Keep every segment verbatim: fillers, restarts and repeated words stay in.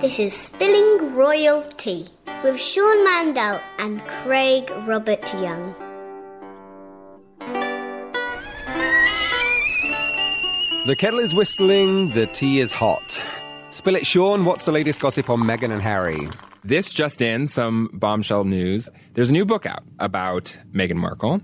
This is Spilling Royal Tea with Sean Mandel and Craig Robert Young. The kettle is whistling, the tea is hot. Spill it, Sean. What's the latest gossip on Meghan and Harry? This just in, some bombshell news. There's a new book out about Meghan Markle,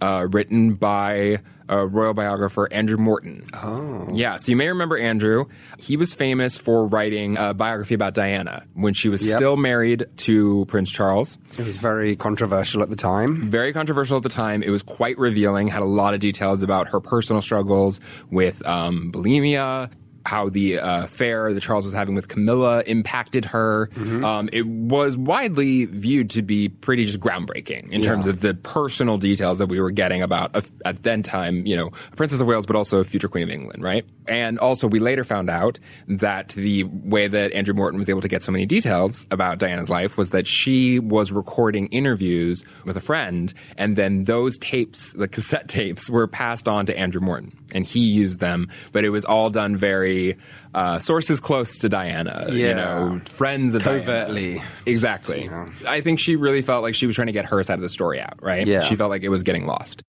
uh, written by a royal biographer, Andrew Morton. Oh. Yeah, so you may remember Andrew. He was famous for writing a biography about Diana when she was yep. still married to Prince Charles. It was very controversial at the time. Very controversial at the time. It was quite revealing, had a lot of details about her personal struggles with um, bulimia, how the uh, affair that Charles was having with Camilla impacted her. Mm-hmm. Um, it was widely viewed to be pretty just groundbreaking in yeah. terms of the personal details that we were getting about, a, at that time, you know, a Princess of Wales, but also a future Queen of England, right? And also we later found out that the way that Andrew Morton was able to get so many details about Diana's life was that she was recording interviews with a friend, and then those tapes, the cassette tapes, were passed on to Andrew Morton, and he used them, but it was all done very Uh, sources close to Diana, yeah. you know, friends of Covertly. Diana. Exactly. Just, you know. I think she really felt like she was trying to get her side of the story out, right? Yeah. She felt like it was getting lost.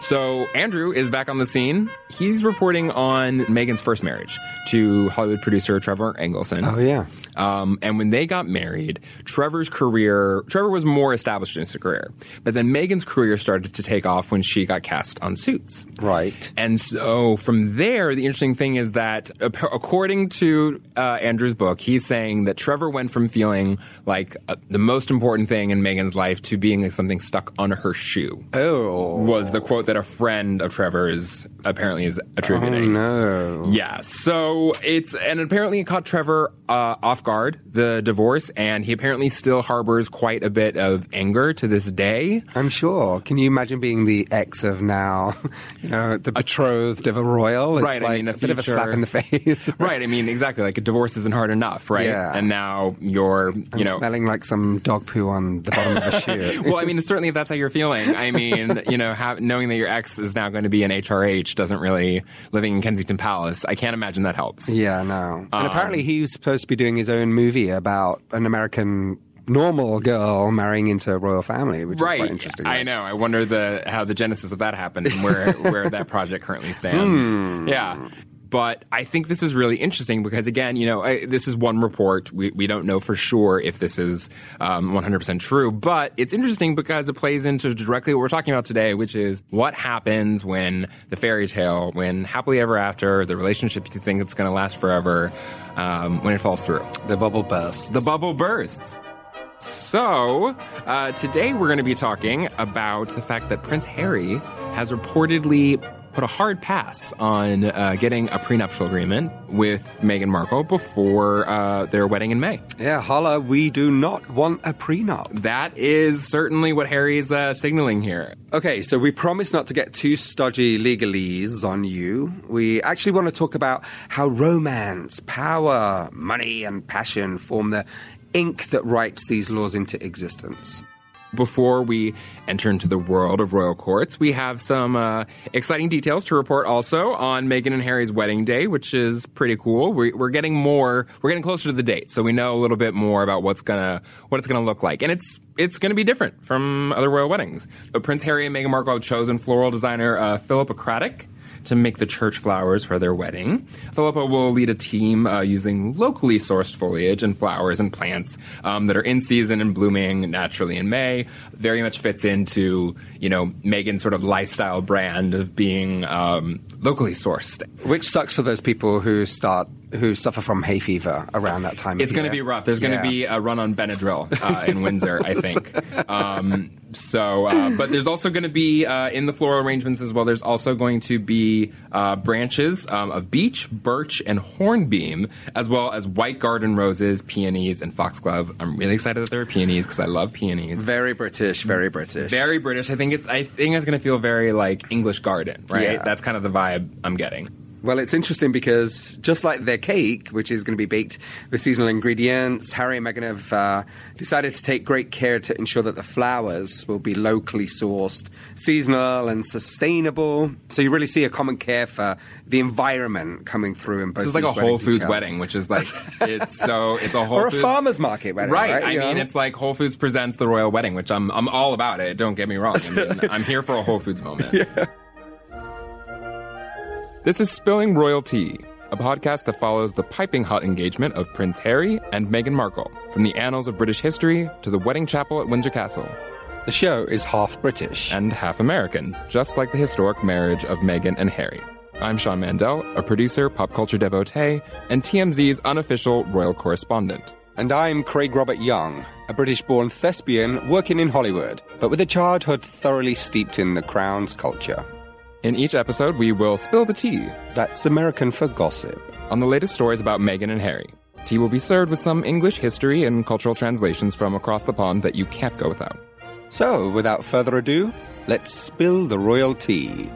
So Andrew is back on the scene. He's reporting on Meghan's first marriage to Hollywood producer Trevor Engelson. Oh, yeah. Um, and when they got married, Trevor's career, Trevor was more established in his career. But then Meghan's career started to take off when she got cast on Suits. Right. And so from there, the interesting thing is that according to uh, Andrew's book, he's saying that Trevor went from feeling like uh, the most important thing in Meghan's life to being like something stuck on her shoe. Oh. Was the quote that a friend of Trevor's apparently is attributing. Oh, no. Yeah. So it's, and apparently it caught Trevor uh, off guard, the divorce, and he apparently still harbors quite a bit of anger to this day. I'm sure. Can you imagine being the ex of now, you know, the betrothed of a royal? It's right, like I mean, a, a future, bit of a slap in the face. Right? right, I mean, exactly. Like, a divorce isn't hard enough, right? Yeah. And now you're, you I'm know... smelling like some dog poo on the bottom of a shoe. Well, I mean, certainly if that's how you're feeling. I mean, you know, ha- knowing that your ex is now going to be an H R H doesn't really... living in Kensington Palace, I can't imagine that helps. Yeah, no. Um, and apparently he was supposed to be doing his own movie about an American normal girl marrying into a royal family, which right. is quite interesting. Right? I know. I wonder the how the genesis of that happened and where, where that project currently stands. Mm. Yeah. But I think this is really interesting because, again, you know, I, this is one report. We we don't know for sure if this is um, one hundred percent true. But it's interesting because it plays into directly what we're talking about today, which is what happens when the fairy tale, when happily ever after, the relationship you think it's going to last forever, um, when it falls through. The bubble bursts. The bubble bursts. So uh, today we're going to be talking about the fact that Prince Harry has reportedly put a hard pass on uh, getting a prenuptial agreement with Meghan Markle before uh, their wedding in May. Yeah, holla, we do not want a prenup. That is certainly what Harry's uh, signaling here. Okay, so we promise not to get too stodgy legalese on you. We actually want to talk about how romance, power, money, and passion form the ink that writes these laws into existence. Before we enter into the world of royal courts, we have some uh, exciting details to report also on Meghan and Harry's wedding day, which is pretty cool. We're, we're getting more, we're getting closer to the date, so we know a little bit more about what's gonna, what it's gonna look like. And it's, it's gonna be different from other royal weddings. Prince Harry and Meghan Markle have chosen floral designer uh, Philip Craddock to make the church flowers for their wedding. Philippa will lead a team uh, using locally sourced foliage and flowers and plants um, that are in season and blooming naturally in May. Very much fits into, you know, Meghan's sort of lifestyle brand of being um, locally sourced. Which sucks for those people who start who suffer from hay fever around that time. It's going to be rough. There's going to yeah. be a run on Benadryl uh, in Windsor, I think. Um, so, uh, but there's also going to be uh, in the floral arrangements as well. There's also going to be uh, branches um, of beech, birch, and hornbeam, as well as white garden roses, peonies, and foxglove. I'm really excited that there are peonies because I love peonies. Very British, very British, very British. I think it's, I think it's going to feel very like English garden, right? Yeah. That's kind of the vibe I'm getting. Well, it's interesting because just like their cake, which is going to be baked with seasonal ingredients, Harry and Meghan have uh, decided to take great care to ensure that the flowers will be locally sourced, seasonal and sustainable. So you really see a common care for the environment coming through in both. So it's like a Whole Foods details. wedding, which is like it's so it's a Whole or a Foods, farmer's market wedding, right? right? I yeah. mean, it's like Whole Foods presents the royal wedding, which I'm I'm all about it. Don't get me wrong. I mean, I'm here for a Whole Foods moment. Yeah. This is Spilling Royal Tea, a podcast that follows the piping hot engagement of Prince Harry and Meghan Markle, from the annals of British history to the wedding chapel at Windsor Castle. The show is half British and half American, just like the historic marriage of Meghan and Harry. I'm Sean Mandel, a producer, pop culture devotee, and T M Z's unofficial royal correspondent. And I'm Craig Robert Young, a British-born thespian working in Hollywood, but with a childhood thoroughly steeped in the crown's culture. In each episode, we will spill the tea. That's American for gossip. On the latest stories about Meghan and Harry. Tea will be served with some English history and cultural translations from across the pond that you can't go without. So, without further ado, let's spill the royal tea.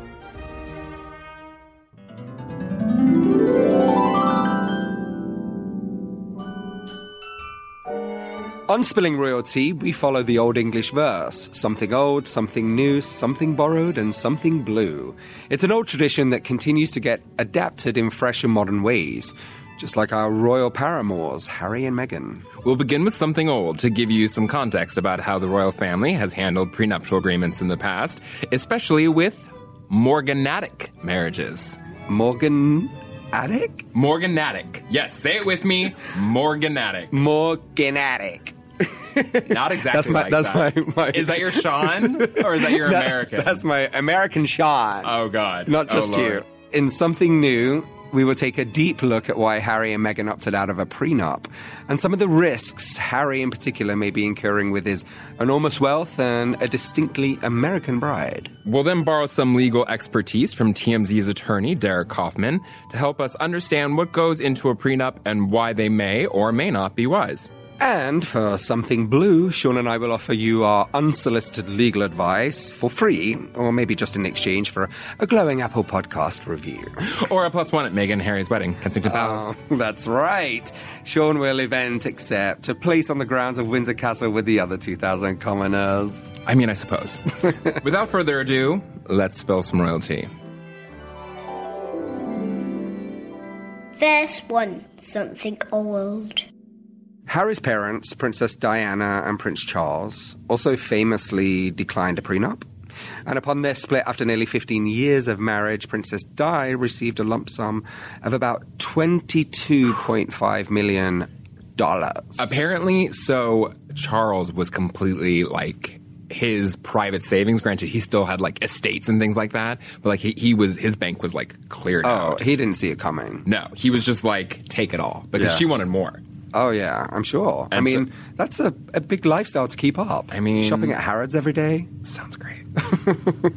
On Spilling Royal Tea, we follow the Old English verse. Something old, something new, something borrowed, and something blue. It's an old tradition that continues to get adapted in fresh and modern ways, just like our royal paramours, Harry and Meghan. We'll begin with something old to give you some context about how the royal family has handled prenuptial agreements in the past, especially with morganatic marriages. Morgan... Attic? Morganatic. Yes, say it with me. Morganatic. Morganatic. Not exactly that's my, like that's that. My, my... Is that your Sean? Or is that your that, American? That's my American Sean. Oh, God. Not just oh, you. In something new, we will take a deep look at why Harry and Meghan opted out of a prenup and some of the risks Harry in particular may be incurring with his enormous wealth and a distinctly American bride. We'll then borrow some legal expertise from T M Z's attorney, Derek Kaufman, to help us understand what goes into a prenup and why they may or may not be wise. And for something blue, Sean and I will offer you our unsolicited legal advice for free, or maybe just in exchange for a glowing Apple podcast review. Or a plus one at Meghan and Harry's wedding, Kensington Palace. Oh, that's right. Sean will event accept a place on the grounds of Windsor Castle with the other two thousand commoners. I mean, I suppose. Without further ado, let's spill some royal tea. There's one something old. Harry's parents, Princess Diana and Prince Charles, also famously declined a prenup. And upon their split after nearly fifteen years of marriage, Princess Di received a lump sum of about twenty-two point five million dollars. Apparently, so Charles was completely like... his private savings, granted, he still had like estates and things like that, but like he, he was, his bank was like cleared oh, out. Oh, he didn't see it coming. No, he was just like, take it all, because yeah. she wanted more. Oh, yeah, I'm sure. And I mean, so, that's a, a big lifestyle to keep up. I mean... shopping at Harrods every day. Sounds great.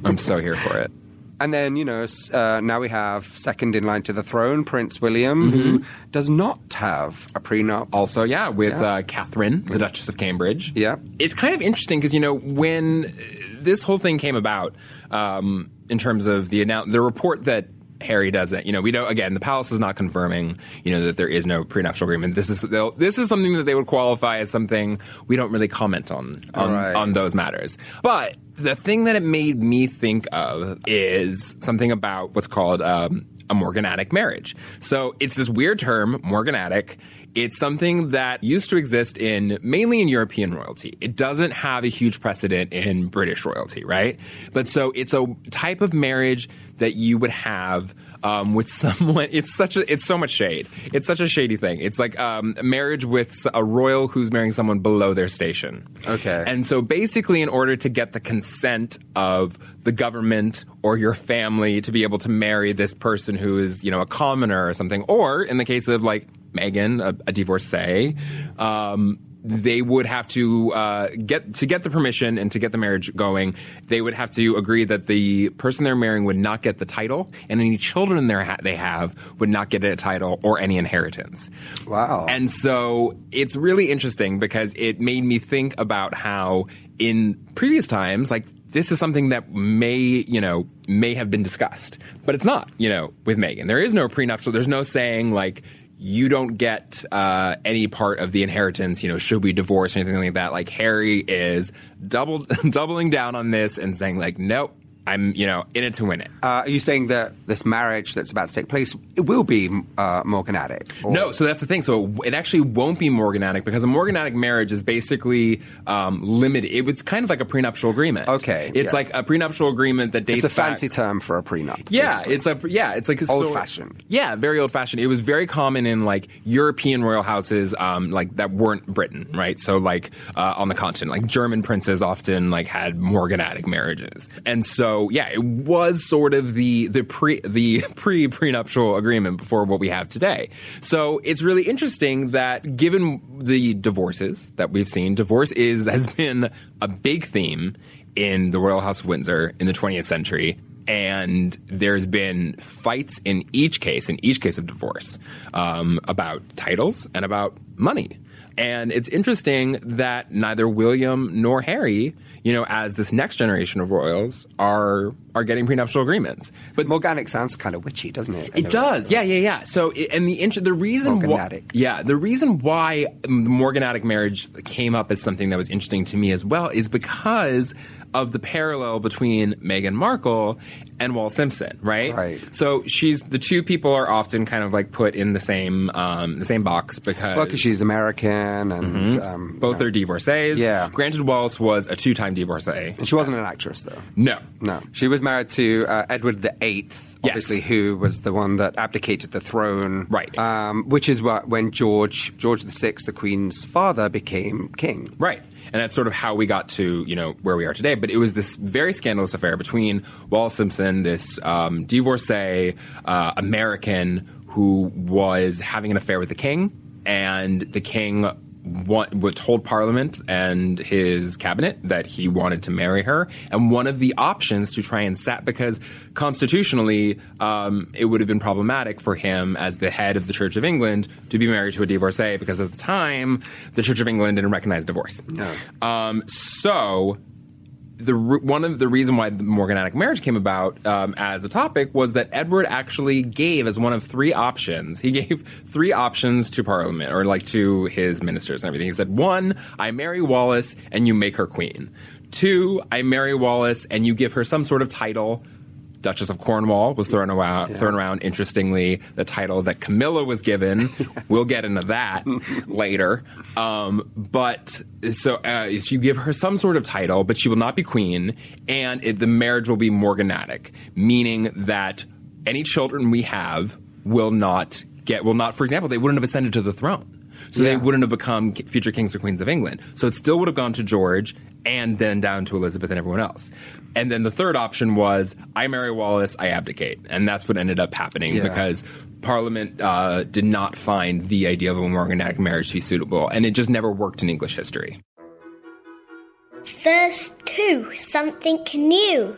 I'm so here for it. And then, you know, uh, now we have second in line to the throne, Prince William, mm-hmm. who does not have a prenup. Also, yeah, with yeah. Uh, Catherine, the Duchess of Cambridge. Yeah. It's kind of interesting because, you know, when this whole thing came about, um, in terms of the annou- the report that Harry doesn't. You know, we don't, again, the palace is not confirming, you know, that there is no prenuptial agreement. This is this is something that they would qualify as something we don't really comment on, on, right. on those matters. But the thing that it made me think of is something about what's called um, a morganatic marriage. So it's this weird term, morganatic. It's something that used to exist in mainly in European royalty. It doesn't have a huge precedent in British royalty, right? But so it's a type of marriage that you would have um, with someone. It's such a, it's so much shade. It's such a shady thing. It's like um, a marriage with a royal who's marrying someone below their station. Okay. And so basically, in order to get the consent of the government or your family to be able to marry this person who is, you know, a commoner or something, or in the case of like Meghan, a, a divorcee, um, they would have to uh, get to get the permission and to get the marriage going. They would have to agree that the person they're marrying would not get the title, and any children they ha- they have would not get a title or any inheritance. Wow! And so it's really interesting because it made me think about how in previous times, like, this is something that may, you know, may have been discussed, but it's not. You know, with Meghan, there is no prenuptial. There's no saying like, you don't get uh, any part of the inheritance, you know, should we divorce or anything like that. Like, Harry is double, doubling down on this and saying, like, nope, I'm, you know, in it to win it. Uh, are you saying that this marriage that's about to take place, it will be uh, morganatic? Or? No, so that's the thing. So it actually won't be morganatic, because a morganatic marriage is basically um, limited. It, it's kind of like a prenuptial agreement. Okay. It's yeah. like a prenuptial agreement that dates back. It's a fancy back, term for a prenup. Yeah, basically. it's a yeah, it's like old-fashioned. So, yeah, very old-fashioned. It was very common in like European royal houses, um, like that weren't Britain, right? So like uh, on the continent, like German princes often like had morganatic marriages, and so. Yeah, it was sort of the the pre the pre prenuptial agreement before what we have today. So it's really interesting that given the divorces that we've seen, divorce is has been a big theme in the Royal House of Windsor in the twentieth century. And there's been fights in each case, in each case of divorce, um, about titles and about money. And it's interesting that neither William nor Harry, you know, as this next generation of royals, are are getting prenuptial agreements. But morganic sounds kind of witchy, doesn't it? It does. Way. Yeah, yeah, yeah. So, it, and the the reason morganatic. Why, yeah, the reason why morganatic marriage came up as something that was interesting to me as well is because of the parallel between Meghan Markle and Wallis Simpson, right? Right. So she's the two people are often kind of like put in the same um, the same box because well, because she's American and mm-hmm. um, both know. are divorcees. Yeah. Granted, Wallis was a two-time divorcee, and she wasn't an actress though. No, no, she was married to uh, Edward the eighth. Obviously, yes. Who was the one that abdicated the throne. Right. Um, which is what, when George, George the sixth, the Queen's father, became king. Right. And that's sort of how we got to, you know, where we are today. But it was this very scandalous affair between Wallis Simpson, this um, divorcee uh, American who was having an affair with the king. And the king want, told Parliament and his cabinet that he wanted to marry her. And one of the options to try and sap, because constitutionally um, it would have been problematic for him as the head of the Church of England to be married to a divorcee, because at the time the Church of England didn't recognize divorce. No. Um, so the one of the reason why the morganatic marriage came about um, as a topic was that Edward actually gave as one of three options. He gave three options to Parliament, or like to his ministers and everything. He said, one, I marry Wallis and you make her queen. Two, I marry Wallis and you give her some sort of title. Duchess of Cornwall was thrown around, yeah. thrown around. Interestingly, the title that Camilla was given. We'll get into that later. Um, but so uh, you give her some sort of title, but she will not be queen, and it, the marriage will be morganatic, meaning that any children we have will not get, will not, for example, they wouldn't have ascended to the throne. So yeah. They wouldn't have become future kings or queens of England. So it still would have gone to George and then down to Elizabeth and everyone else. And then the third option was, I marry Wallis, I abdicate. And that's what ended up happening yeah. because Parliament uh, did not find the idea of a morganatic marriage to be suitable. And it just never worked in English history. Verse two, something new.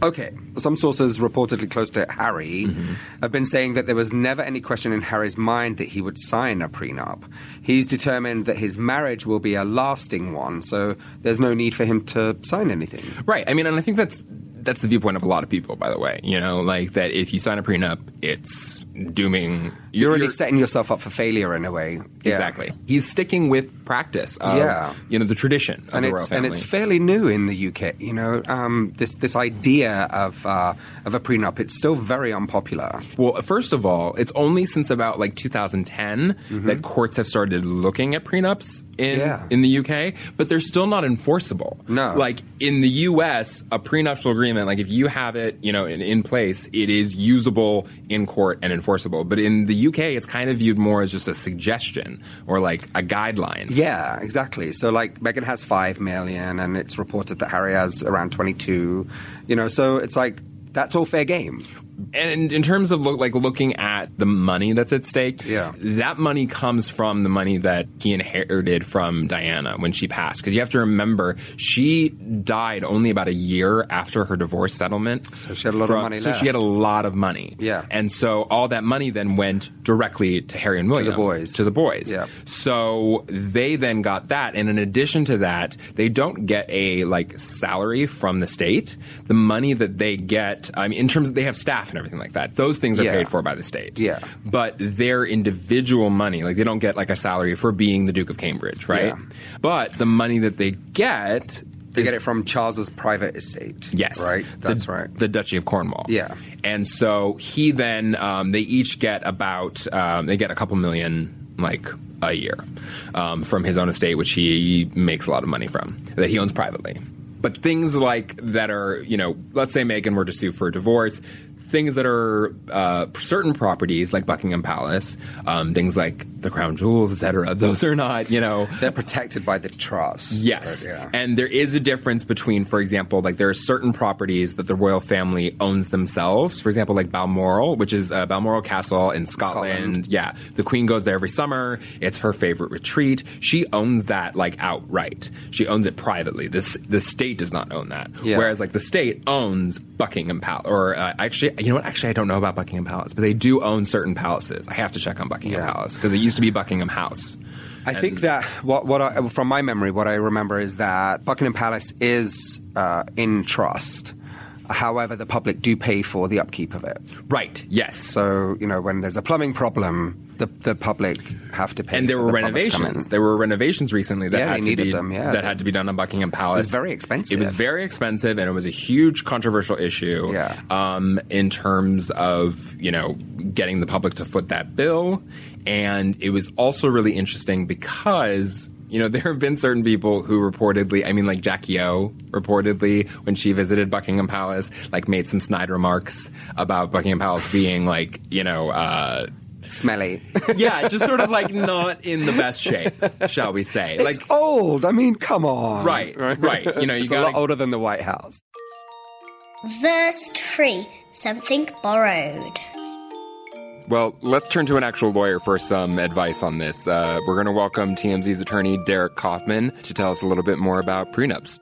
Okay, some sources reportedly close to Harry mm-hmm. have been saying that there was never any question in Harry's mind that he would sign a prenup. He's determined that his marriage will be a lasting one, so there's no need for him to sign anything. Right, I mean, and I think that's that's the viewpoint of a lot of people, by the way. You know, like that if you sign a prenup, it's dooming. You're already you're, setting yourself up for failure in a way. Yeah. Exactly. He's sticking with practice of, yeah. you know, the tradition of and the royal family. And it's fairly new in the U K, you know, um, this this idea of, uh, of a prenup. It's still very unpopular. Well, first of all, it's only since about like two thousand ten mm-hmm. that courts have started looking at prenups in, yeah. in the U K, but they're still not enforceable. No. Like in the U S, a prenuptial agreement, like if you have it, you know, in, in place, it is usable in court and enforceable. But in the U K, it's kind of viewed more as just a suggestion or like a guideline. Yeah, exactly. So like Meghan has five million and it's reported that Harry has around twenty-two, you know, so it's like that's all fair game. And in terms of look, like looking at the money that's at stake, yeah. that money comes from the money that he inherited from Diana when she passed. Because you have to remember, she died only about a year after her divorce settlement. So she had a lot from, of money so left. So she had a lot of money. Yeah. And so all that money then went directly to Harry and William. To the boys. To the boys. Yeah. So they then got that. And in addition to that, they don't get a like salary from the state. The money that they get, I mean, in terms of they have staff and everything like that. Those things are yeah. paid for by the state. Yeah. But their individual money, like they don't get like a salary for being the Duke of Cambridge, right? Yeah. But the money that they get... They get it from Charles's private estate. Yes. Right? That's the, right. The Duchy of Cornwall. Yeah. And so he then, um, they each get about, um, they get a couple million, like... a year um, from his own estate, which he makes a lot of money from, that he owns privately. But things like that are, you know, let's say Meghan were to sue for a divorce... Things that are uh, certain properties like Buckingham Palace, um, things like the crown jewels, et cetera, those are not, you know... They're protected by the trust. Yes. Right? Yeah. And there is a difference between, for example, like there are certain properties that the royal family owns themselves. For example, like Balmoral, which is uh, Balmoral Castle in Scotland. Scotland. Yeah. The Queen goes there every summer. It's her favorite retreat. She owns that like outright. She owns it privately. This, the state does not own that. Yeah. Whereas like the state owns Buckingham Palace, or uh, actually... You know what? Actually, I don't know about Buckingham Palace, but they do own certain palaces. I have to check on Buckingham yeah. Palace because it used to be Buckingham House. I and think that what, what I, from my memory, what I remember is that Buckingham Palace is uh, in trust. However, the public do pay for the upkeep of it. Right, yes. So, you know, when there's a plumbing problem, the the public have to pay for it. And there were the renovations. There were renovations recently that, yeah, had, to be, them, yeah, that had to be done on Buckingham Palace. It was very expensive. It was very expensive, and it was a huge controversial issue yeah. um, in terms of, you know, getting the public to foot that bill. And it was also really interesting because... You know, there have been certain people who reportedly, I mean, like Jackie O reportedly, when she visited Buckingham Palace, like made some snide remarks about Buckingham Palace being like, you know... Uh, Smelly. Yeah, just sort of like not in the best shape, shall we say. It's like old. I mean, come on. Right, right. You know, you it's gotta, a lot older than the White House. Verse three, something borrowed. Well, let's turn to an actual lawyer for some advice on this. Uh, we're going to welcome T M Z's attorney, Derek Kaufman, to tell us a little bit more about prenups.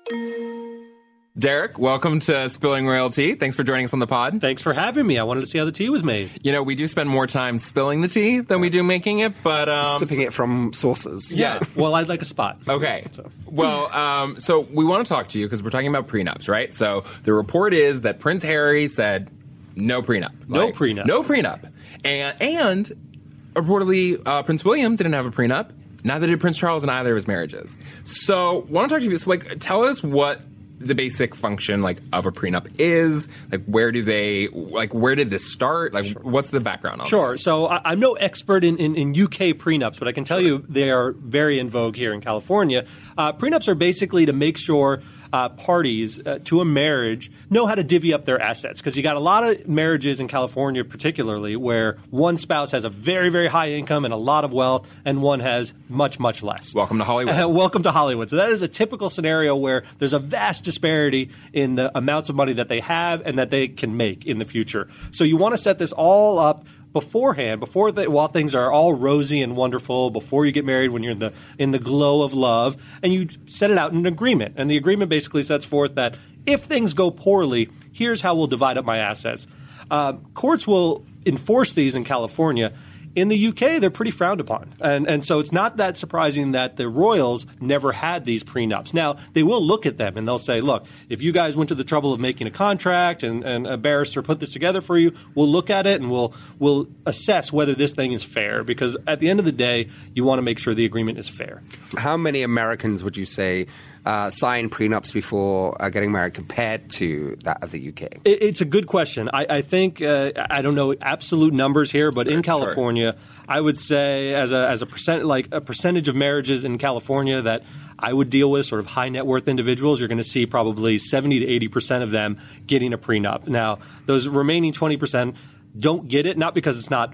Derek, welcome to Spilling Royal Tea. Thanks for joining us on the pod. Thanks for having me. I wanted to see how the tea was made. You know, we do spend more time spilling the tea than we do making it, but... Um, Sipping it from sources. Yeah. Well, I'd like a spot. Okay. So. Well, um, so we want to talk to you because we're talking about prenups, right? So the report is that Prince Harry said... No prenup. No like, prenup. No prenup. And, and reportedly, uh, Prince William didn't have a prenup. Neither did Prince Charles in either of his marriages. So, want to talk to you. So, like, tell us what the basic function, like, of a prenup is. Like, where do they, like, where did this start? Like, sure. What's the background on sure. this? Sure. So, I, I'm no expert in, in, in U K prenups, but I can tell sure. you they are very in vogue here in California. Uh, prenups are basically to make sure... Uh, parties uh, to a marriage know how to divvy up their assets, because you got a lot of marriages in California particularly where one spouse has a very, very high income and a lot of wealth and one has much, much less. Welcome to Hollywood. Uh, welcome to Hollywood. So that is a typical scenario where there's a vast disparity in the amounts of money that they have and that they can make in the future. So you want to set this all up beforehand, before the, while things are all rosy and wonderful, before you get married, when you're in the in the glow of love, and you set it out in an agreement. And the agreement basically sets forth that if things go poorly, here's how we'll divide up my assets. Uh, courts will enforce these in California in the U K, they're pretty frowned upon. And and so it's not that surprising that the royals never had these prenups. Now, they will look at them and they'll say, look, if you guys went to the trouble of making a contract and, and a barrister put this together for you, we'll look at it and we'll we'll assess whether this thing is fair. Because at the end of the day, you want to make sure the agreement is fair. How many Americans would you say Uh, sign prenups before uh, getting married compared to that of the U K? It, it's a good question. I, I think uh, I don't know absolute numbers here, but in California, I would say as a as a percent like a percentage of marriages in California that I would deal with, sort of high net worth individuals, you're going to see probably seventy to eighty percent of them getting a prenup. Now, those remaining twenty percent don't get it, not because it's not,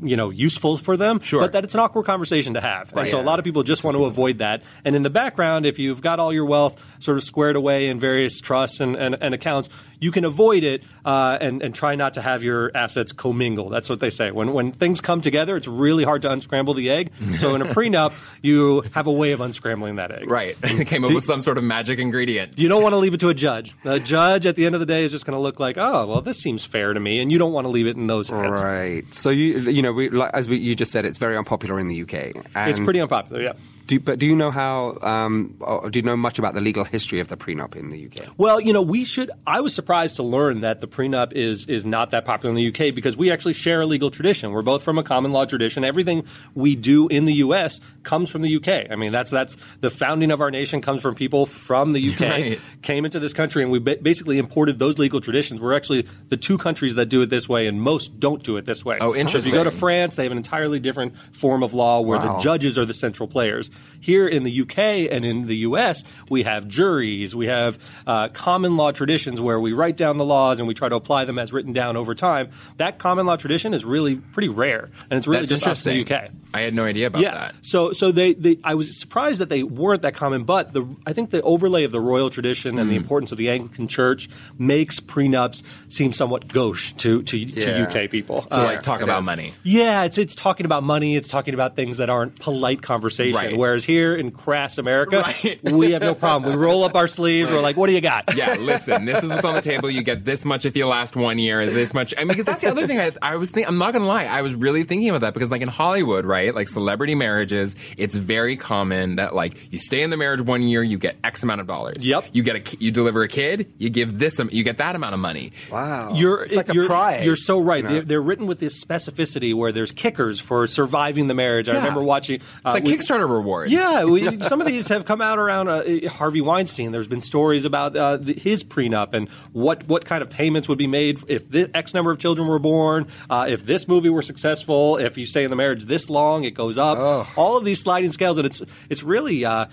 you know, useful for them, sure, but that it's an awkward conversation to have. Right, and so yeah. a lot of people just want to avoid that. And in the background, if you've got all your wealth sort of squared away in various trusts and, and, and accounts, you can avoid it uh, and, and try not to have your assets commingle. That's what they say. When when things come together, it's really hard to unscramble the egg. So in a prenup, you have a way of unscrambling that egg. Right. They came up Do, with some sort of magic ingredient. You don't want to leave it to a judge. A judge at the end of the day is just going to look like, oh, well, this seems fair to me. And you don't want to leave it in those heads. Right. So, you you know, we, like, as we, you just said, it's very unpopular in the U K. And it's pretty unpopular, yeah. Do, but do you know how um, – do you know much about the legal history of the prenup in the U K? Well, you know, we should – I was surprised to learn that the prenup is is not that popular in the U K because we actually share a legal tradition. We're both from a common law tradition. Everything we do in the U S comes from the U K. I mean, that's that's the founding of our nation comes from people from the U K, right, came into this country, and we basically imported those legal traditions. We're actually the two countries that do it this way, and most don't do it this way. Oh, interesting. If you go to France, they have an entirely different form of law where wow. the judges are the central players. Here in the U K and in the U S, we have juries, we have uh, common law traditions where we write down the laws and we try to apply them as written down over time. That common law tradition is really pretty rare, and it's really That's just us in the U K. I had no idea about yeah. that. So, so they, they, I was surprised that they weren't that common, but the, I think the overlay of the royal tradition and mm. the importance of the Anglican Church makes prenups seem somewhat gauche to, to, yeah. to U K people. To so uh, like talk about is. money. Yeah, it's it's talking about money. It's talking about things that aren't polite conversation. Right. Whereas here in crass America, right. we have no problem. We roll up our sleeves. Right. We're like, what do you got? Yeah, listen, this is what's on the table. You get this much if you last one year. Is this much? I mean, because that's the other thing I, I was thinking. I'm not going to lie. I was really thinking about that because like in Hollywood, right, like celebrity marriages, it's very common that like you stay in the marriage one year, you get X amount of dollars. Yep. You get a, you deliver a kid, you give this, you get that amount of money. Wow. You're, it's like you're, a prize. You're so right. You know? they're, they're written with this specificity where there's kickers for surviving the marriage. I yeah. remember watching. Uh, it's like with, Kickstarter rewards. Yeah, we, some of these have come out around uh, Harvey Weinstein. There's been stories about uh, the, his prenup and what, what kind of payments would be made if this, X number of children were born, uh, if this movie were successful, if you stay in the marriage this long, it goes up. Oh. All of these sliding scales, and it's it's really uh,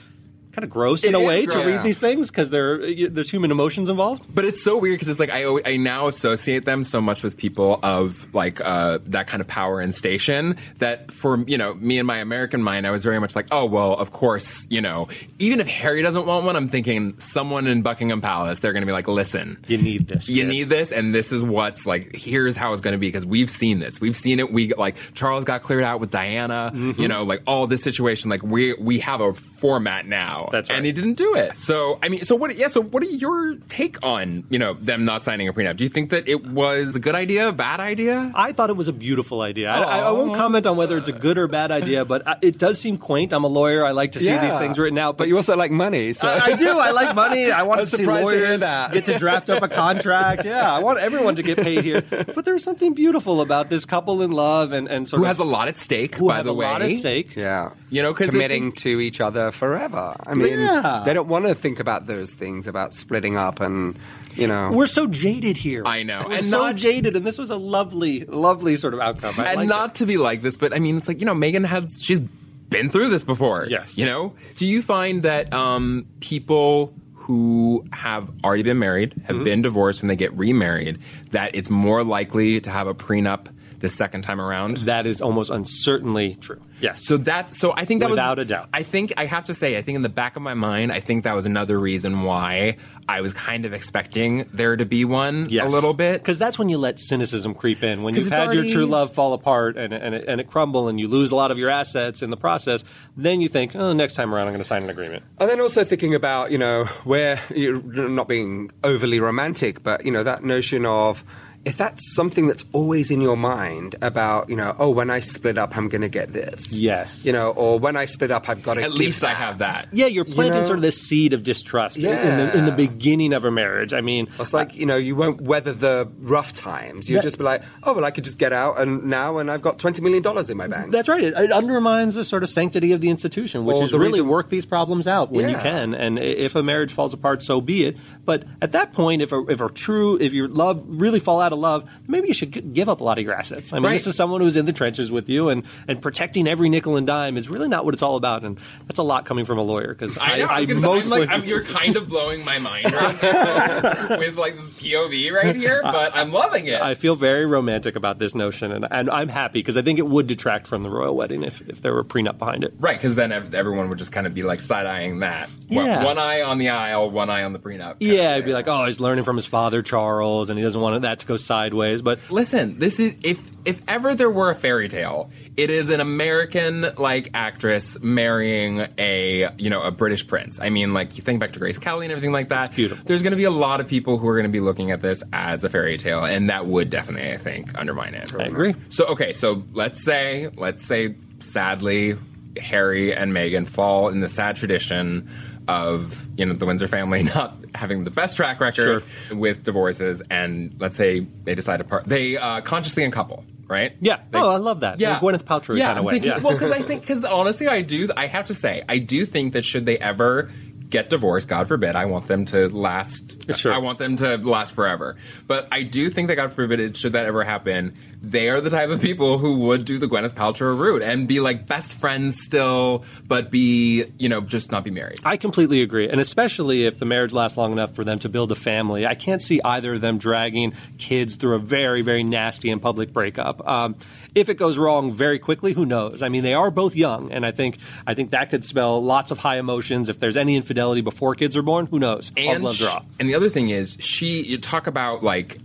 kind of gross in it a way gross. to read these things because there's human emotions involved. But it's so weird because it's like I, always, I now associate them so much with people of like uh, that kind of power and station that for, you know, me and my American mind, I was very much like, oh, well, of course, you know, even if Harry doesn't want one, I'm thinking someone in Buckingham Palace, they're going to be like, listen, you need this. You yeah. need this. And this is what's like, here's how it's going to be because we've seen this. We've seen it. We like Charles got cleared out with Diana, mm-hmm. you know, like all this situation. Like we we have a format now. That's right. And he didn't do it. So, I mean, so what, yeah, so what are your take on, you know, them not signing a prenup? Do you think that it was a good idea, a bad idea? I thought it was a beautiful idea. I, I, I won't comment on whether it's a good or bad idea, but I, it does seem quaint. I'm a lawyer. I like to see yeah. these things written out. But, but you also like money. So. I, I do. I like money. I want to see lawyers to get to draft up a contract. Yeah, I want everyone to get paid here. But there's something beautiful about this couple in love and, and sort who of, has a lot at stake, by the way. Who have a lot at stake. Yeah. You know, committing it, to each other forever. I mean, yeah. they don't want to think about those things, about splitting up and, you know. We're so jaded here. I know. We're and so not, jaded, and this was a lovely, lovely sort of outcome. I and not it. to be like this, but, I mean, it's like, you know, Meghan has, she's been through this before. Yes. You know? Do you find that um, people who have already been married, have mm-hmm. been divorced, when they get remarried, that it's more likely to have a prenup the second time around? That is almost uncertainly true. Yes. So that's so I think that without was without a doubt. I think I have to say, I think in the back of my mind, I think that was another reason why I was kind of expecting there to be one yes. a little bit. Because that's when you let cynicism creep in. When you've had already... your true love fall apart and and it, and it crumble and you lose a lot of your assets in the process, then you think, oh, next time around I'm going to sign an agreement. And then also thinking about, you know, where you're not being overly romantic, but, you know, that notion of if that's something that's always in your mind about, you know, oh, when I split up, I'm going to get this. Yes. You know, or when I split up, I've got to get that. At least I have that. Yeah, you're planting you know? sort of this seed of distrust yeah. in, the, in the beginning of a marriage. I mean... It's like, I, you know, you won't weather the rough times. You'll that, just be like, oh, well, I could just get out and now and I've got twenty million dollars in my bank. That's right. It, it undermines the sort of sanctity of the institution, which or is the really reason, work these problems out when yeah. you can. And if a marriage falls apart, so be it. But at that point, if a, if a true, if your love really fall out of love, maybe you should give up a lot of your assets. I mean, right. this is someone who's in the trenches with you, and, and protecting every nickel and dime is really not what it's all about. And that's a lot coming from a lawyer because I, I, I, I mostly I'm like, I'm, you're kind of blowing my mind right now with like this P O V right here, but I'm loving it. I feel very romantic about this notion, and, and I'm happy because I think it would detract from the royal wedding if, if there were a prenup behind it. Right, because then everyone would just kind of be like side eyeing that. Yeah. One, one eye on the aisle, one eye on the prenup. Yeah, it'd be like, oh, he's learning from his father Charles, and he doesn't want that to go sideways. But listen, this is if if ever there were a fairy tale, it is an American like actress marrying a you know a British prince. I mean, like you think back to Grace Kelly and everything like that. It's beautiful. There's going to be a lot of people who are going to be looking at this as a fairy tale, and that would definitely, I think, undermine it. I agree. So okay, so let's say let's say sadly Harry and Meghan fall in the sad tradition of you know the Windsor family not having the best track record sure. with divorces, and let's say they decide to part. They uh, consciously uncouple, right? Yeah. They, oh, I love that. Yeah. Like Gwyneth Paltrow yeah, kind of way. Thinking, yeah. Well, because I think, because honestly, I do. I have to say, I do think that should they ever get divorced, God forbid, I want them to last. Sure. I want them to last forever. But I do think that God forbid, it, should that ever happen, they are the type of people who would do the Gwyneth Paltrow route and be like best friends still, but be, you know, just not be married. I completely agree. And especially if the marriage lasts long enough for them to build a family. I can't see either of them dragging kids through a very, very nasty and public breakup. Um, if it goes wrong very quickly, who knows? I mean, they are both young. And I think I think that could spell lots of high emotions. If there's any infidelity before kids are born, who knows? And, All gloves are off. And the other thing is, she, you talk about like,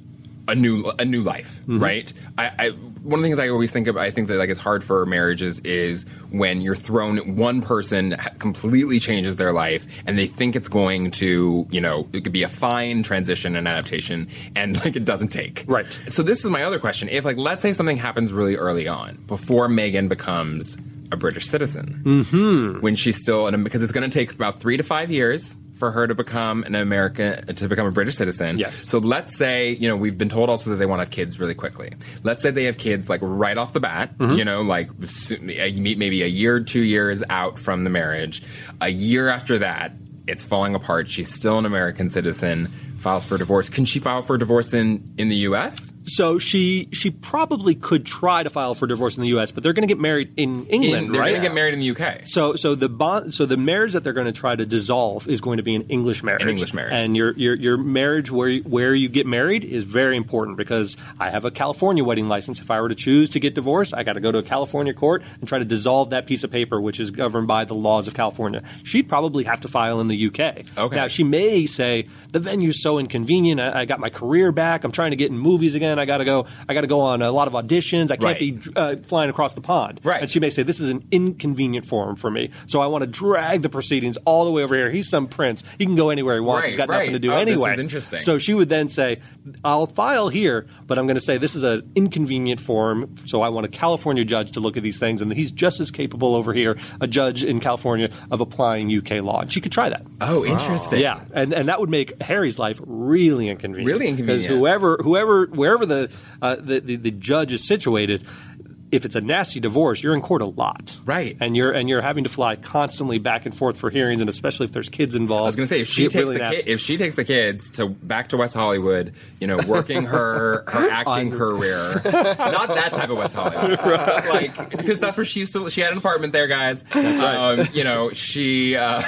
A new, a new life, mm-hmm. right? I, I one of the things I always think about, I think that like it's hard for marriages is when you're thrown, one person completely changes their life, and they think it's going to, you know, it could be a fine transition and adaptation, and like it doesn't take. Right. So this is my other question: if like let's say something happens really early on before Meghan becomes a British citizen, mm-hmm. when she's still, and because it's going to take about three to five years. For her to become an American, to become a British citizen. Yes. So let's say, you know, we've been told also that they want to have kids really quickly. Let's say they have kids like right off the bat, mm-hmm. you know, like maybe a year, two years out from the marriage. A year after that, it's falling apart. She's still an American citizen. Files for divorce. Can she file for divorce in, in the U S? So she she probably could try to file for divorce in the U S, but they're going to get married in England, in, they're right? They're going to get married in the U K. So so the bond, so the marriage that they're going to try to dissolve is going to be an English marriage. An English marriage. And your your your marriage where you, where you get married is very important because I have a California wedding license. If I were to choose to get divorced, I got to go to a California court and try to dissolve that piece of paper, which is governed by the laws of California. She'd probably have to file in the U K. Okay. Now she may say the venue's so So inconvenient. I, I got my career back. I'm trying to get in movies again. I gotta go. I gotta go on a lot of auditions. I can't right. be uh, flying across the pond. Right. And she may say, "This is an inconvenient forum for me. So I want to drag the proceedings all the way over here." He's some prince. He can go anywhere he wants. Right, He's got right. nothing to do oh, anyway. This is interesting. So she would then say, "I'll file here, but I'm going to say this is an inconvenient forum. So I want a California judge to look at these things, and he's just as capable over here, a judge in California, of applying U K law." And she could try that. Oh, interesting. Wow. Yeah, and and that would make Harry's life really inconvenient. Really inconvenient. Because whoever, whoever, wherever the, uh, the, the the judge is situated, if it's a nasty divorce, you're in court a lot, right? And you're and you're having to fly constantly back and forth for hearings, and especially if there's kids involved. I was going to say if she takes really the ki- if she takes the kids to back to West Hollywood, you know, working her her acting career, not that type of West Hollywood, right. like because that's where she used to. She had an apartment there, guys. Right. Um, you know, she uh,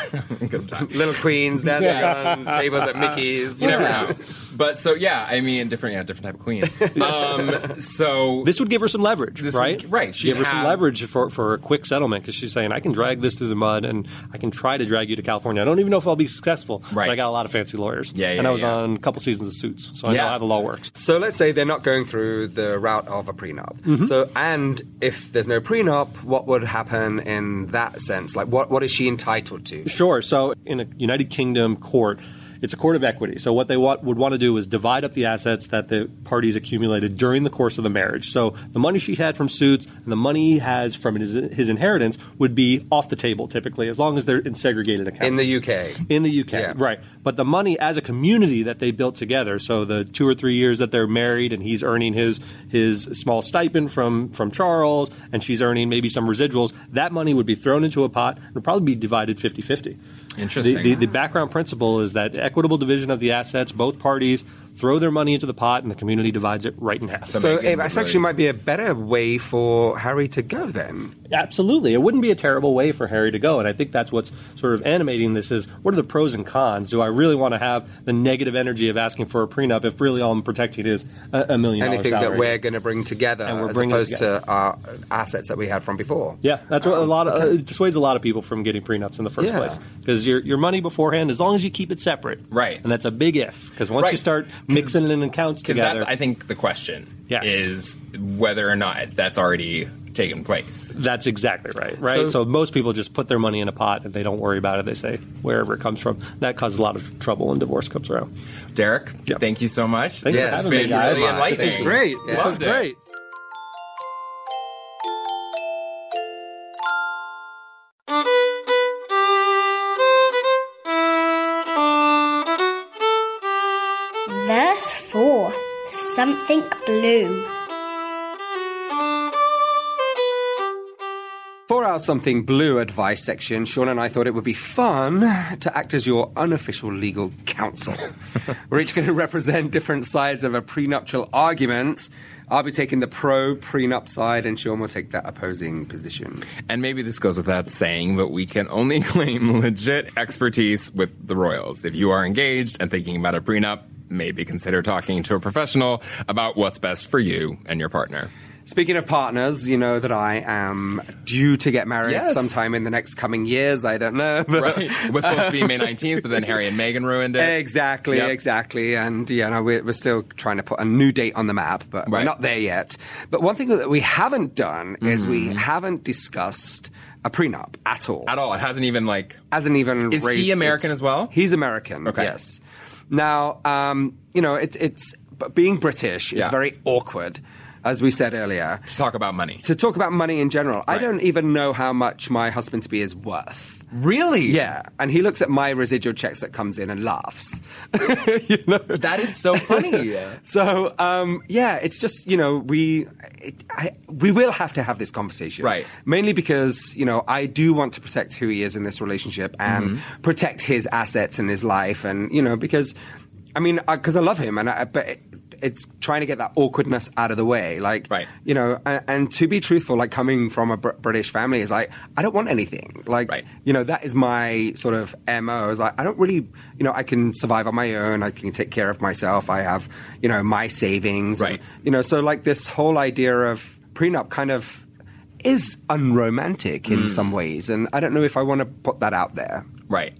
good time. Little Queens dancing yeah. on tables at Mickey's. You never know. But so yeah, I mean, different yeah, different type of queen. Um, so this would give her some leverage, right? Right. She'd give her have, some leverage for, for a quick settlement because she's saying, I can drag this through the mud and I can try to drag you to California. I don't even know if I'll be successful, right. but I got a lot of fancy lawyers. Yeah, yeah, and I was yeah. on a couple seasons of Suits, so I yeah. know how the law works. So let's say they're not going through the route of a prenup. Mm-hmm. So, and if there's no prenup, what would happen in that sense? Like, what, what is she entitled to? Sure. So in a United Kingdom court, It's a court of equity. So what they want, would want to do is divide up the assets that the parties accumulated during the course of the marriage. So the money she had from Suits and the money he has from his, his inheritance would be off the table typically, as long as they're in segregated accounts. In the U K. In the U K, yeah. Right. But the money as a community that they built together, so the two or three years that they're married and he's earning his his small stipend from, from Charles and she's earning maybe some residuals, that money would be thrown into a pot and would probably be divided fifty-fifty. Interesting. The, the, the background principle is that equitable division of the assets, both parties throw their money into the pot and the community divides it right in half. So Meghan, that's actually might be a better way for Harry to go then. Absolutely. It wouldn't be a terrible way for Harry to go. And I think that's what's sort of animating this is, what are the pros and cons? Do I really want to have the negative energy of asking for a prenup if really all I'm protecting is a, a million dollars salary? Anything that we're going to bring together and we're as opposed together. to our assets that we had from before. Yeah, that's um, what a lot of, okay. uh, it dissuades a lot of people from getting prenups in the first yeah. place. Because your, your money beforehand, as long as you keep it separate. Right. And that's a big if. Because once right. you start mixing in accounts together. Because that's, I think, the question yes. is whether or not that's already taken place. That's exactly right. Right. So, so most people just put their money in a pot and they don't worry about it. They say wherever it comes from. That causes a lot of trouble when divorce comes around. Derek, yep. thank you so much. Thanks yes. for having me, guys. Really enlightening. This was great. Yeah. This was great. Verse four. Something blue. For our Something Blue advice section, Sean and I thought it would be fun to act as your unofficial legal counsel. We're each going to represent different sides of a prenuptial argument. I'll be taking the pro-prenup side, and Sean will take that opposing position. And maybe this goes without saying, but we can only claim legit expertise with the royals. If you are engaged and thinking about a prenup, maybe consider talking to a professional about what's best for you and your partner. Speaking of partners, you know that I am due to get married yes. sometime in the next coming years. I don't know. But, right. It was supposed to be May nineteenth, but then Harry and Meghan ruined it. Exactly, yep. exactly. And, you know, we're, we're still trying to put a new date on the map, but right. we're not there yet. But one thing that we haven't done is mm-hmm. we haven't discussed a prenup at all. At all. It hasn't even, like... Hasn't even is raised... Is he American as well? He's American, okay. yes. Now, um, you know, it, it's... But being British, it's yeah. very awkward. As we said earlier. To talk about money. To talk about money in general. Right. I don't even know how much my husband-to-be is worth. Really? Yeah. And he looks at my residual checks that comes in and laughs. You know? That is so funny. So, um, yeah, it's just, you know, we it, I, we will have to have this conversation. Right. Mainly because, you know, I do want to protect who he is in this relationship and mm-hmm. protect his assets and his life. And, you know, because, I mean, because I, I love him. and I, But... It, It's trying to get that awkwardness out of the way. Like, right. you know, and, and to be truthful, like coming from a Br- British family is like, I don't want anything. Like, right. you know, that is my sort of M O. Is like, I don't really, you know, I can survive on my own. I can take care of myself. I have, you know, my savings. Right. And, you know, so like this whole idea of prenup kind of is unromantic in mm. some ways. And I don't know if I want to put that out there. Right.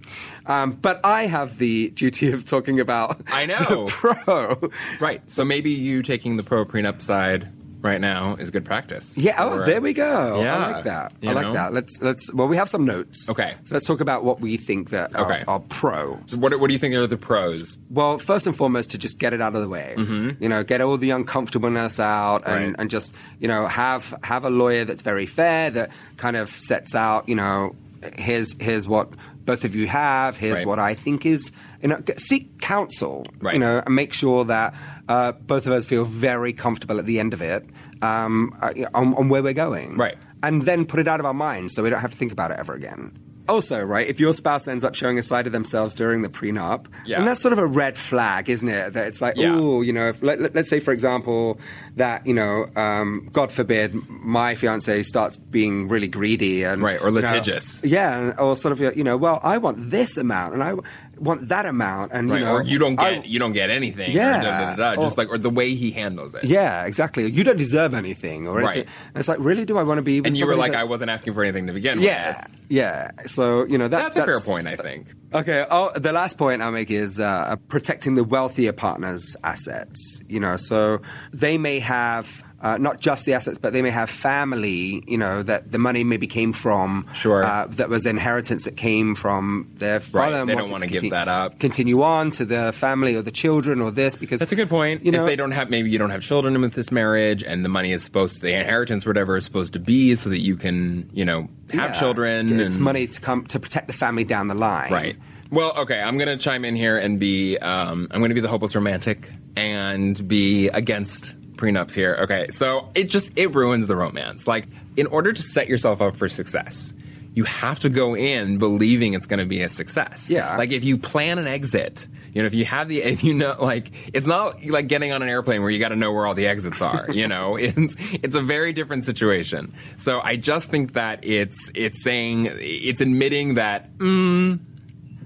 Um, but I have the duty of talking about I know. the pro. Right. So maybe you taking the pro prenup side right now is good practice. Yeah. Or, oh, there we go. Yeah, I like that. I like know? that. Let's, let's, well, we have some notes. Okay. So let's talk about what we think that are, okay. are pro. So what, what do you think are the pros? Well, first and foremost, to just get it out of the way. Mm-hmm. You know, get all the uncomfortableness out and, right. and just, you know, have, have a lawyer that's very fair, that kind of sets out, you know, here's, here's what both of you have, here's right. what I think is, you know, seek counsel, right. you know, and make sure that uh, both of us feel very comfortable at the end of it um, on, on where we're going. Right. And then put it out of our minds so we don't have to think about it ever again. Also, right, if your spouse ends up showing a side of themselves during the prenup, yeah. and that's sort of a red flag, isn't it? That it's like, yeah. oh, you know, if, let, let's say, for example, that, you know, um, God forbid, my fiancé starts being really greedy. and Right, or litigious. You know, yeah, or sort of, you know, well, I want this amount, and I want that amount. and right, you know, or you don't get, I, you don't get anything. Yeah. Or da, da, da, da, just or, like, or the way he handles it. Yeah, exactly. You don't deserve anything. Or anything. Right. And it's like, really, do I want to be with And you were like, that's... I wasn't asking for anything to begin yeah, with. Yeah, yeah. So, you know, that, that's a that's, fair point, I think. Okay. Oh, the last point I'll make is uh, protecting the wealthier partner's assets. You know, so they may have uh, not just the assets, but they may have family, you know, that the money maybe came from, sure, uh, that was inheritance that came from their father. Right. They don't want to give that up. Continue on to the family or the children or this, because that's a good point. You know, if they don't have, maybe you don't have children with this marriage, and the money is supposed, the inheritance, whatever, is supposed to be so that you can, you know, have yeah, children. It's and, money to come to protect the family down the line, right? Well, okay, I'm going to chime in here and be, um, I'm going to be the hopeless romantic and be against prenups here. Okay, so it just, it ruins the romance. Like, in order to set yourself up for success, you have to go in believing it's going to be a success. Yeah. Like, if you plan an exit, you know, if you have the, if you know, like, it's not like getting on an airplane where you got to know where all the exits are, you know, it's, it's a very different situation. So I just think that it's, it's saying, it's admitting that, mm,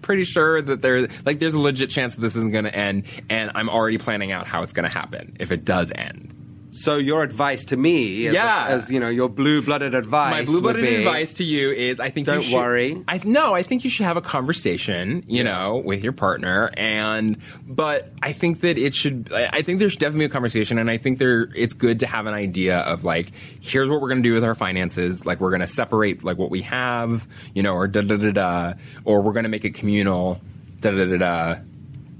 pretty sure that there's like there's a legit chance that this isn't going to end, and I'm already planning out how it's going to happen if it does end. So your advice to me, as, yeah, as you know, your blue-blooded advice. My blue-blooded would be, advice to you is, I think don't you should, worry. I, no, I think you should have a conversation, you yeah. know, with your partner, and but I think that it should. I think there should definitely be a conversation, and I think there it's good to have an idea of like, here's what we're going to do with our finances. Like, we're going to separate like what we have, you know, or da da da da, or we're going to make it communal, da da da da.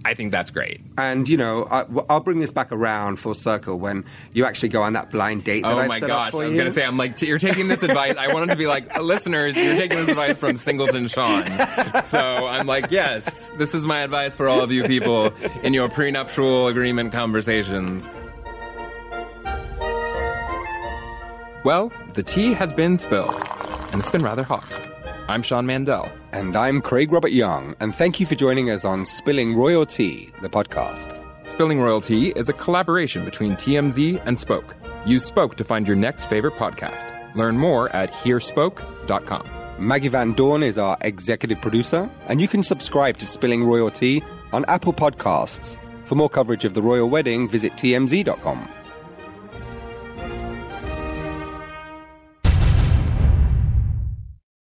I think that's great. And, you know, I, I'll bring this back around full circle when you actually go on that blind date that oh I've set gosh, up for you. Oh, my gosh. I was going to say, I'm like, you're taking this advice. I wanted to be like, listeners, you're taking this advice from Singleton Sean. So I'm like, yes, this is my advice for all of you people in your prenuptial agreement conversations. Well, the tea has been spilled, and it's been rather hot. I'm Sean Mandel. And I'm Craig Robert Young, and thank you for joining us on Spilling Royal Tea, the podcast. Spilling Royal Tea is a collaboration between T M Z and Spoke. Use Spoke to find your next favorite podcast. Learn more at hear spoke dot com. Maggie Van Dorn is our executive producer, and you can subscribe to Spilling Royal Tea on Apple Podcasts. For more coverage of the royal wedding, visit T M Z dot com.